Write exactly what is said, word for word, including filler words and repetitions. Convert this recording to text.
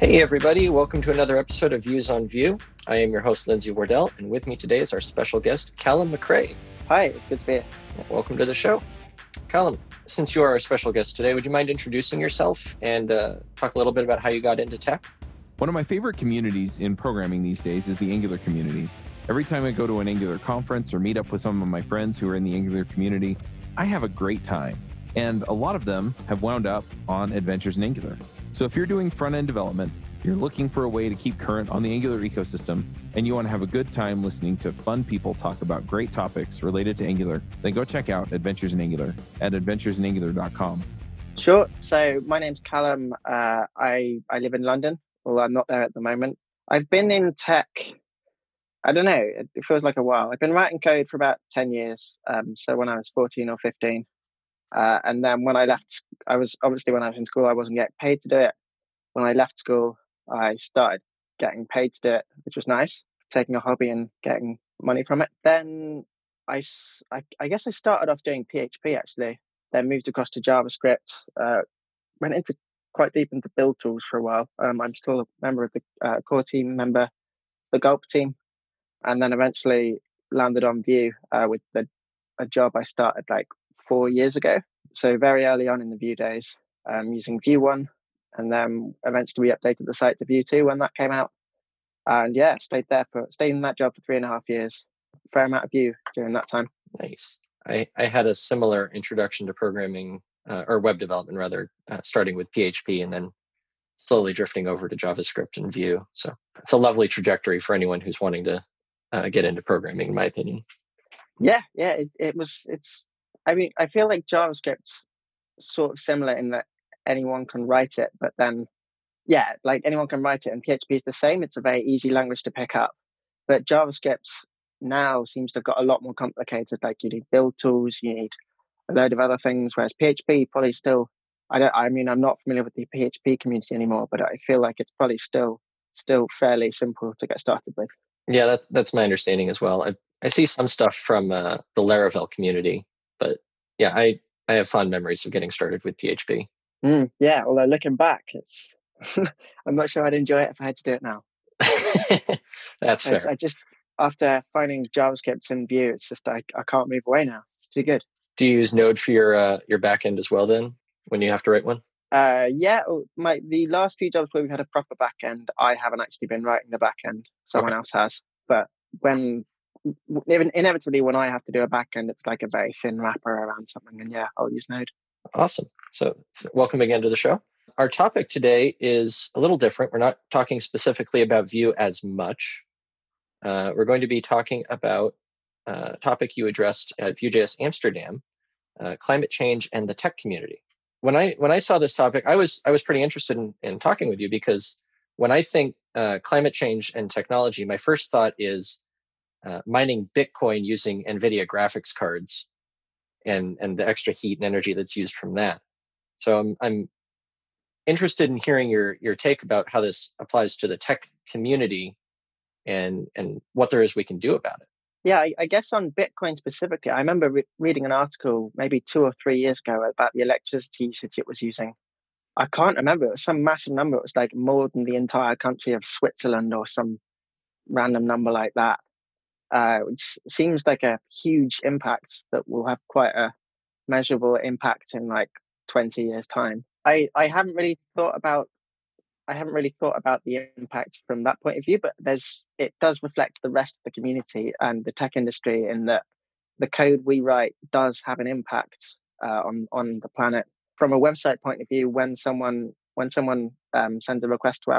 Hey everybody, welcome to another episode of Views on Vue. I am your host, Lindsay Wardell, and with me today is our special guest, Callum Macrae. Hi, it's good to be here. Welcome to the show. Callum, since you are our special guest today, would you mind introducing yourself and uh, talk a little bit about how you got into tech? One of my favorite communities in programming these days is the Angular community. Every time I go to an Angular conference or meet up with some of my friends who are in the Angular community, I have a great time. And a lot of them have wound up on Adventures in Angular. So if you're doing front-end development, you're looking for a way to keep current on the Angular ecosystem, and you want to have a good time listening to fun people talk about great topics related to Angular, then go check out Adventures in Angular at adventures in angular dot com. Sure. So my name's Callum. Uh, I, I live in London, although I'm not there at the moment. I've been in tech, I don't know, it feels like a while. I've been writing code for about ten years, um, so when I was fourteen or fifteen. Uh, and then when I left, I was obviously when I was in school, I wasn't getting paid to do it. When I left school, I started getting paid to do it, which was nice, taking a hobby and getting money from it. Then I, I, I guess I started off doing P H P, actually, then moved across to JavaScript, uh, went into quite deep into build tools for a while. Um, I'm still a member of the uh, core team, member the Gulp team, and then eventually landed on Vue uh, with the, a job I started like four years ago. So very early on in the Vue days, um, using Vue one, and then eventually we updated the site to Vue two when that came out. And yeah, stayed there for, stayed in that job for three and a half years. Fair amount of Vue during that time. Nice. I, I had a similar introduction to programming uh, or web development rather, uh, starting with P H P and then slowly drifting over to JavaScript and Vue. So it's a lovely trajectory for anyone who's wanting to uh, get into programming, in my opinion. Yeah, yeah, it, it was, it's, I mean, I feel like JavaScript's sort of similar in that anyone can write it, but then, yeah, like anyone can write it, and P H P is the same. It's a very easy language to pick up. But JavaScript now seems to have got a lot more complicated. Like you need build tools, you need a load of other things, whereas P H P probably still, I don't, I mean, I'm not familiar with the P H P community anymore, but I feel like it's probably still still fairly simple to get started with. Yeah, that's that's my understanding as well. I, I see some stuff from uh, the Laravel community. But yeah, I, I have fond memories of getting started with P H P. Mm, yeah, although looking back, it's I'm not sure I'd enjoy it if I had to do it now. That's fair. I just, after finding JavaScript in Vue, it's just I, I can't move away now. It's too good. Do you use Node for your uh, your backend as well then, when you have to write one? Uh, yeah, my the last few jobs where we had a proper backend, I haven't actually been writing the backend. Someone okay. else has. But when... inevitably when I have to do a backend, it's like a very thin wrapper around something, and yeah, I'll use Node. Awesome. So welcome again to the show. Our topic today is a little different. We're not talking specifically about Vue as much. Uh, we're going to be talking about a topic you addressed at Vue.js Amsterdam, uh, climate change and the tech community. When I when I saw this topic, I was I was pretty interested in, in talking with you because when I think uh, climate change and technology, my first thought is Uh, mining Bitcoin using NVIDIA graphics cards and, and the extra heat and energy that's used from that. So I'm I'm interested in hearing your your take about how this applies to the tech community and and what there is we can do about it. Yeah, I, I guess on Bitcoin specifically, I remember re- reading an article maybe two or three years ago about the electricity usage it was using. I can't remember. It was some massive number. It was like more than the entire country of Switzerland or some random number like that. Uh, which seems like a huge impact that will have quite a measurable impact in like twenty years time. I, I haven't really thought about I haven't really thought about the impact from that point of view, but there's it does reflect the rest of the community and the tech industry in that the code we write does have an impact uh, on on the planet. From a website point of view, when someone when someone um, sends a request to our